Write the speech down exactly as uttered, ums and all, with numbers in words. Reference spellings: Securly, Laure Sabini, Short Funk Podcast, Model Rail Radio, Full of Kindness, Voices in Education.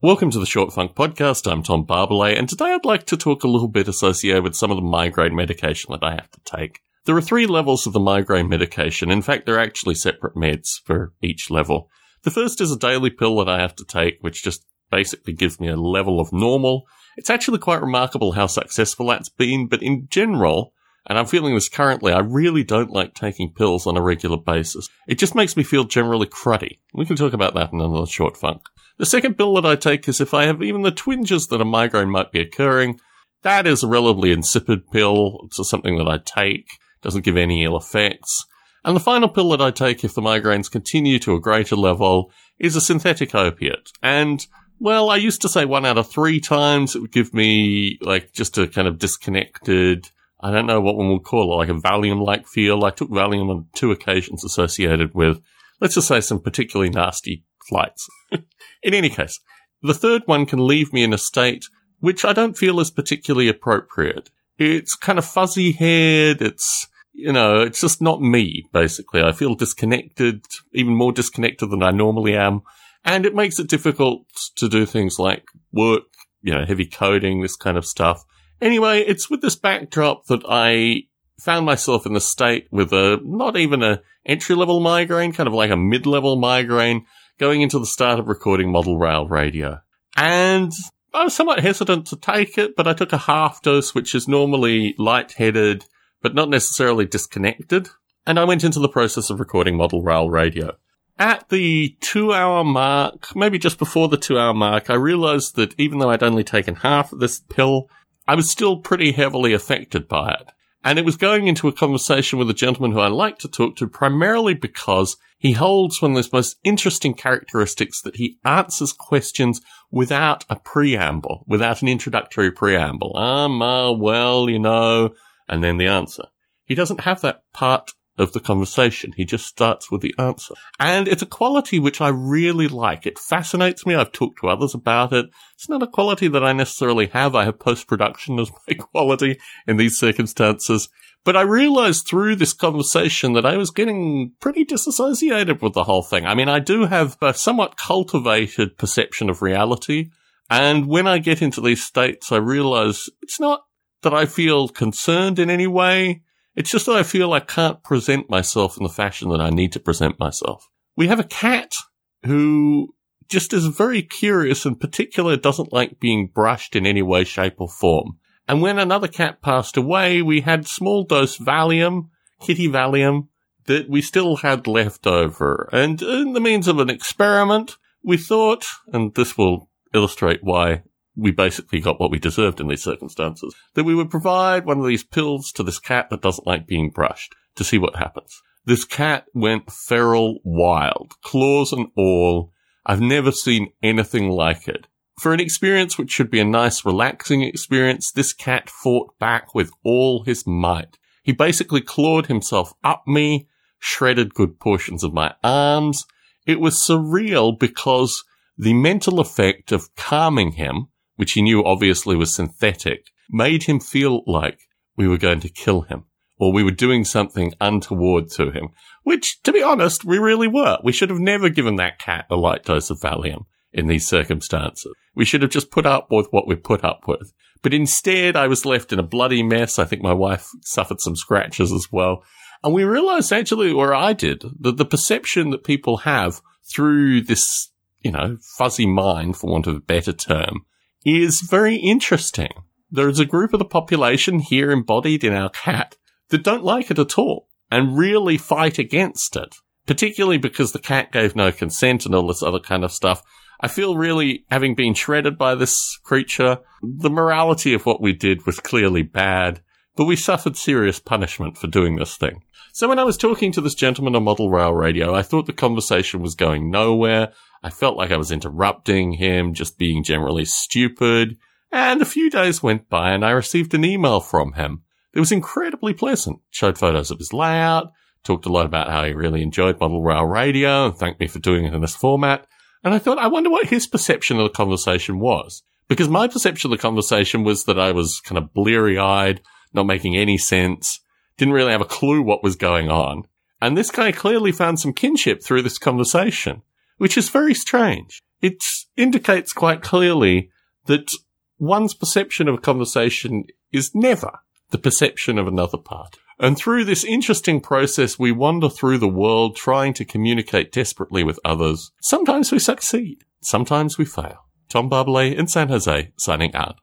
Welcome to the Short Funk Podcast. I'm Tom Barbalay, and today I'd like to talk a little bit associated with some of the migraine medication that I have to take. There are three levels of the migraine medication. In fact, they're actually separate meds for each level. The first is a daily pill that I have to take, which just basically gives me a level of normal. It's actually quite remarkable how successful that's been, but in general, and I'm feeling this currently, I really don't like taking pills on a regular basis. It just makes me feel generally cruddy. We can talk about that in another Short Funk. The second pill that I take is if I have even the twinges that a migraine might be occurring. That is a relatively insipid pill. It's something that I take. It doesn't give any ill effects. And the final pill that I take if the migraines continue to a greater level is a synthetic opiate. And, well, I used to say one out of three times it would give me, like, just a kind of disconnected, I don't know what one would call it, like a Valium-like feel. I took Valium on two occasions associated with, let's just say, some particularly nasty flights. In any case, the third one can leave me in a state which I don't feel is particularly appropriate. It's kind of fuzzy-haired. It's, you know, it's just not me, basically. I feel disconnected, even more disconnected than I normally am. And it makes it difficult to do things like work, you know, heavy coding, this kind of stuff. Anyway, it's with this backdrop that I found myself in the state with a not even a entry-level migraine, kind of like a mid-level migraine, going into the start of recording Model Rail Radio. And I was somewhat hesitant to take it, but I took a half dose, which is normally lightheaded, but not necessarily disconnected. And I went into the process of recording Model Rail Radio. At the two-hour mark, maybe just before the two-hour mark, I realized that even though I'd only taken half of this pill, I was still pretty heavily affected by it. And it was going into a conversation with a gentleman who I like to talk to primarily because he holds one of those most interesting characteristics that he answers questions without a preamble, without an introductory preamble. Um, uh, well, you know, and then the answer. He doesn't have that part of the conversation. He just starts with the answer. And it's a quality which I really like. It fascinates me. I've talked to others about it. It's not a quality that I necessarily have. I have post-production as my quality in these circumstances. But I realized through this conversation that I was getting pretty disassociated with the whole thing. I mean, I do have a somewhat cultivated perception of reality. And when I get into these states, I realize it's not that I feel concerned in any way. It's just that I feel I can't present myself in the fashion that I need to present myself. We have a cat who just is very curious, in particular doesn't like being brushed in any way, shape or form. And when another cat passed away, we had small dose Valium, kitty Valium, that we still had left over. And in the means of an experiment, we thought, and this will illustrate why we basically got what we deserved in these circumstances, that we would provide one of these pills to this cat that doesn't like being brushed to see what happens. This cat went feral wild, claws and all. I've never seen anything like it. For an experience which should be a nice, relaxing experience, this cat fought back with all his might. He basically clawed himself up me, shredded good portions of my arms. It was surreal because the mental effect of calming him, which he knew obviously was synthetic, made him feel like we were going to kill him or we were doing something untoward to him, which, to be honest, we really were. We should have never given that cat a light dose of Valium in these circumstances. We should have just put up with what we put up with. But instead, I was left in a bloody mess. I think my wife suffered some scratches as well. And we realized, actually, or I did, that the perception that people have through this, you know, fuzzy mind, for want of a better term, is very interesting. There is a group of the population here embodied in our cat that don't like it at all and really fight against it, particularly because the cat gave no consent and all this other kind of stuff. I feel really, having been shredded by this creature, the morality of what we did was clearly bad, but we suffered serious punishment for doing this thing. So when I was talking to this gentleman on Model Rail Radio, I thought the conversation was going nowhere. I felt like I was interrupting him, just being generally stupid. And a few days went by and I received an email from him. It was incredibly pleasant. Showed photos of his layout, talked a lot about how he really enjoyed Model Rail Radio and thanked me for doing it in this format. And I thought, I wonder what his perception of the conversation was. Because my perception of the conversation was that I was kind of bleary-eyed, not making any sense, didn't really have a clue what was going on. And this guy clearly found some kinship through this conversation, which is very strange. it indicates quite clearly that one's perception of a conversation is never the perception of another party. And through this interesting process, we wander through the world trying to communicate desperately with others. Sometimes we succeed. Sometimes we fail. Tom Barbalay in San Jose, signing out.